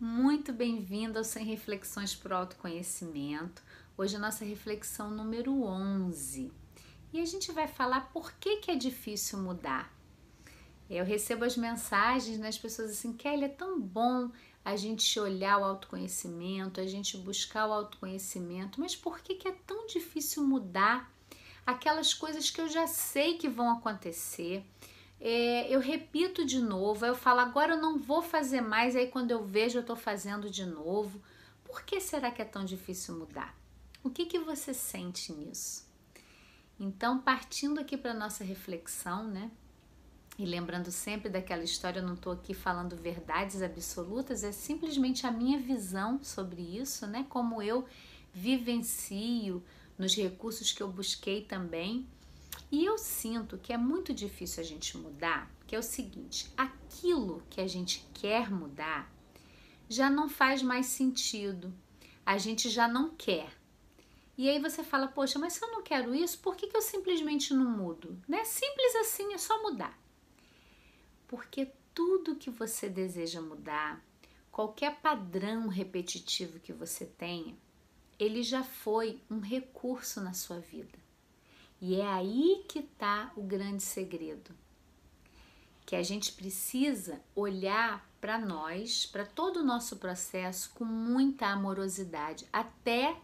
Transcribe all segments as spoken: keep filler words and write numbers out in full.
Muito bem-vindo ao Sem Reflexões para Autoconhecimento. Hoje a nossa reflexão número onze. E a gente vai falar por que que é difícil mudar. Eu recebo as mensagens das pessoas assim, Kelly, é tão bom a gente olhar o autoconhecimento, a gente buscar o autoconhecimento, mas por que que é tão difícil mudar aquelas coisas que eu já sei que vão acontecer? É, eu repito de novo, eu falo, agora eu não vou fazer mais, aí quando eu vejo eu estou fazendo de novo. Por que será que é tão difícil mudar? O que que você sente nisso? Então, partindo aqui para a nossa reflexão, né? E lembrando sempre daquela história, eu não estou aqui falando verdades absolutas, é simplesmente a minha visão sobre isso, né? Como eu vivencio nos recursos que eu busquei também. E eu sinto que é muito difícil a gente mudar, que é o seguinte, aquilo que a gente quer mudar já não faz mais sentido, a gente já não quer. E aí você fala, poxa, mas se eu não quero isso, por que que eu simplesmente não mudo? Né? Simples assim, é só mudar. Porque tudo que você deseja mudar, qualquer padrão repetitivo que você tenha, ele já foi um recurso na sua vida. E é aí que está o grande segredo. Que a gente precisa olhar para nós, para todo o nosso processo, com muita amorosidade, até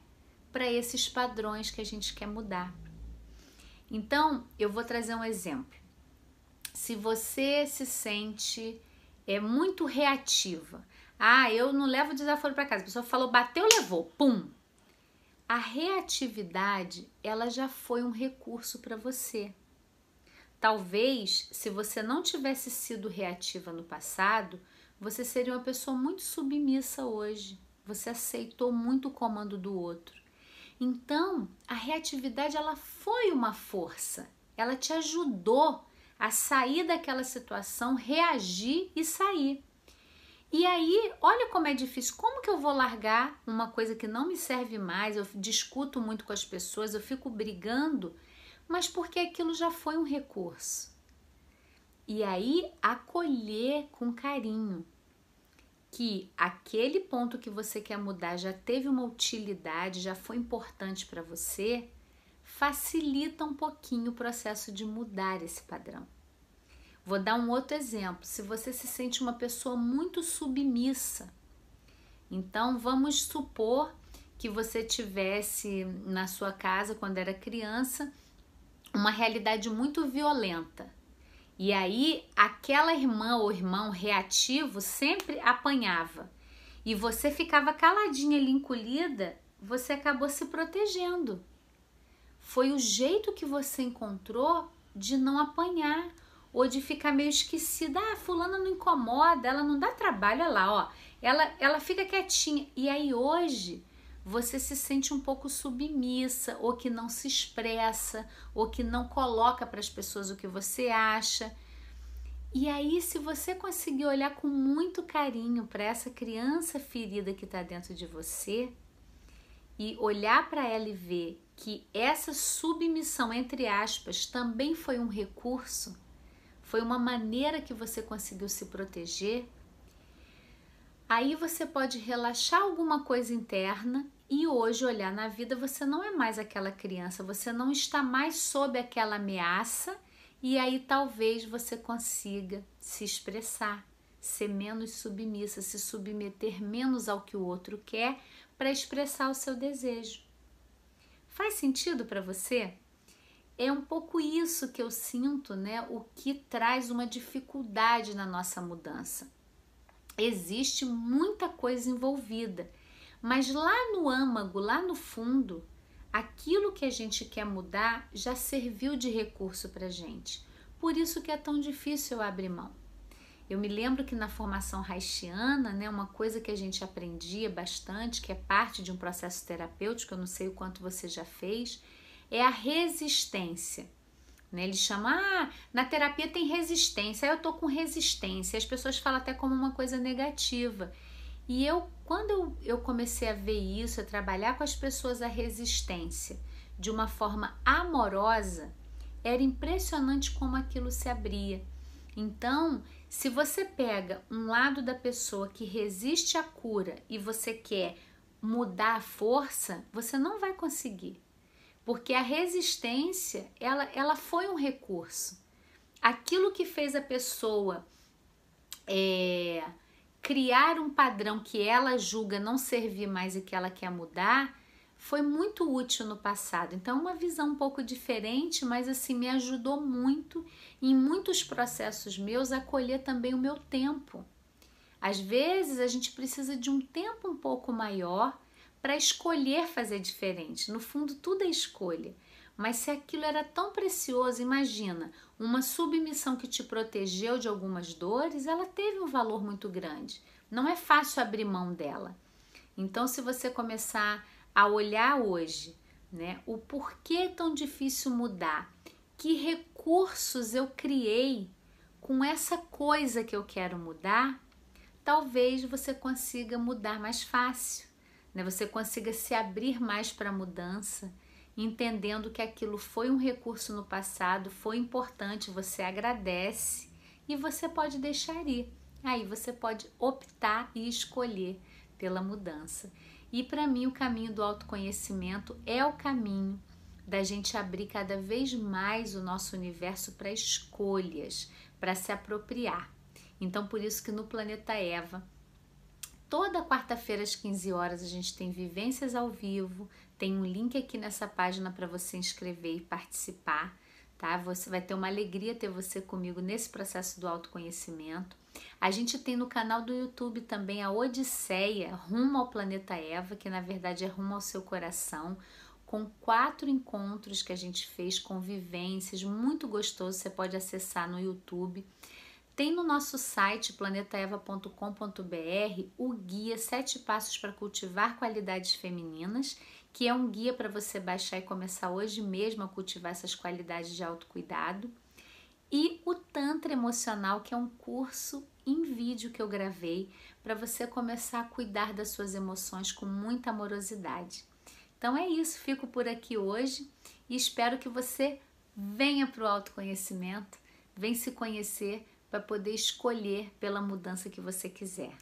para esses padrões que a gente quer mudar. Então, eu vou trazer um exemplo. Se você se sente é, muito reativa, ah, eu não levo o desaforo para casa, a pessoa falou, bateu, levou, pum. A reatividade, ela já foi um recurso para você. Talvez, se você não tivesse sido reativa no passado, você seria uma pessoa muito submissa hoje. Você aceitou muito o comando do outro. Então, a reatividade, ela foi uma força. Ela te ajudou a sair daquela situação, reagir e sair. E aí, olha como é difícil. Como que eu vou largar uma coisa que não me serve mais? Eu discuto muito com as pessoas, eu fico brigando, mas porque aquilo já foi um recurso. E aí, acolher com carinho. Que aquele ponto que você quer mudar já teve uma utilidade, já foi importante para você, facilita um pouquinho o processo de mudar esse padrão. Vou dar um outro exemplo. Se você se sente uma pessoa muito submissa, então vamos supor que você tivesse na sua casa, quando era criança, uma realidade muito violenta. E aí, aquela irmã ou irmão reativo sempre apanhava. E você ficava caladinha ali, encolhida, você acabou se protegendo. Foi o jeito que você encontrou de não apanhar ou de ficar meio esquecida. Ah, fulana não incomoda, ela não dá trabalho, olha lá, ó. Ela, ela fica quietinha. E aí, hoje, você se sente um pouco submissa, ou que não se expressa, ou que não coloca para as pessoas o que você acha. E aí, se você conseguir olhar com muito carinho para essa criança ferida que está dentro de você, e olhar para ela e ver que essa submissão, entre aspas, também foi um recurso, foi uma maneira que você conseguiu se proteger, aí você pode relaxar alguma coisa interna e hoje olhar na vida, você não é mais aquela criança, você não está mais sob aquela ameaça e aí talvez você consiga se expressar, ser menos submissa, se submeter menos ao que o outro quer para expressar o seu desejo. Faz sentido para você? É um pouco isso que eu sinto, né? O que traz uma dificuldade na nossa mudança. Existe muita coisa envolvida, mas lá no âmago, lá no fundo, aquilo que a gente quer mudar já serviu de recurso para a gente. Por isso que é tão difícil eu abrir mão. Eu me lembro que na formação reichiana, né, uma coisa que a gente aprendia bastante, que é parte de um processo terapêutico, eu não sei o quanto você já fez, é a resistência. Né? Ele chama, ah, na terapia tem resistência, eu tô com resistência. As pessoas falam até como uma coisa negativa. E eu, quando eu, eu comecei a ver isso, a trabalhar com as pessoas a resistência de uma forma amorosa, era impressionante como aquilo se abria. Então, Se você pega um lado da pessoa que resiste à cura e você quer mudar a força, você não vai conseguir. Porque a resistência, ela, ela foi um recurso. Aquilo que fez a pessoa é, criar um padrão que ela julga não servir mais e que ela quer mudar, foi muito útil no passado. Então, uma visão um pouco diferente, mas assim, me ajudou muito em muitos processos meus a acolher também o meu tempo. Às vezes, a gente precisa de um tempo um pouco maior para escolher fazer diferente. No fundo, tudo é escolha. Mas se aquilo era tão precioso, imagina, uma submissão que te protegeu de algumas dores, ela teve um valor muito grande. Não é fácil abrir mão dela. Então, se você começar a olhar hoje, né, o porquê é tão difícil mudar, que recursos eu criei com essa coisa que eu quero mudar, talvez você consiga mudar mais fácil, né? Você consiga se abrir mais para a mudança, entendendo que aquilo foi um recurso no passado, foi importante, você agradece e você pode deixar ir. Aí você pode optar e escolher pela mudança. E para mim o caminho do autoconhecimento é o caminho da gente abrir cada vez mais o nosso universo para escolhas, para se apropriar. Então por isso que no Planeta Eva, toda quarta-feira às quinze horas a gente tem vivências ao vivo, tem um link aqui nessa página para você inscrever e participar, tá? Você vai ter uma alegria ter você comigo nesse processo do autoconhecimento. A gente tem no canal do YouTube também a Odisseia Rumo ao Planeta Eva, que na verdade é Rumo ao Seu Coração, com quatro encontros que a gente fez, com vivências, muito gostoso, você pode acessar no YouTube. Tem no nosso site, planeta eva ponto com ponto br, o guia Sete Passos para cultivar qualidades femininas, que é um guia para você baixar e começar hoje mesmo a cultivar essas qualidades de autocuidado. E o Tantra Emocional, que é um curso em vídeo que eu gravei para você começar a cuidar das suas emoções com muita amorosidade. Então é isso, fico por aqui hoje e espero que você venha para o autoconhecimento, venha se conhecer para poder escolher pela mudança que você quiser.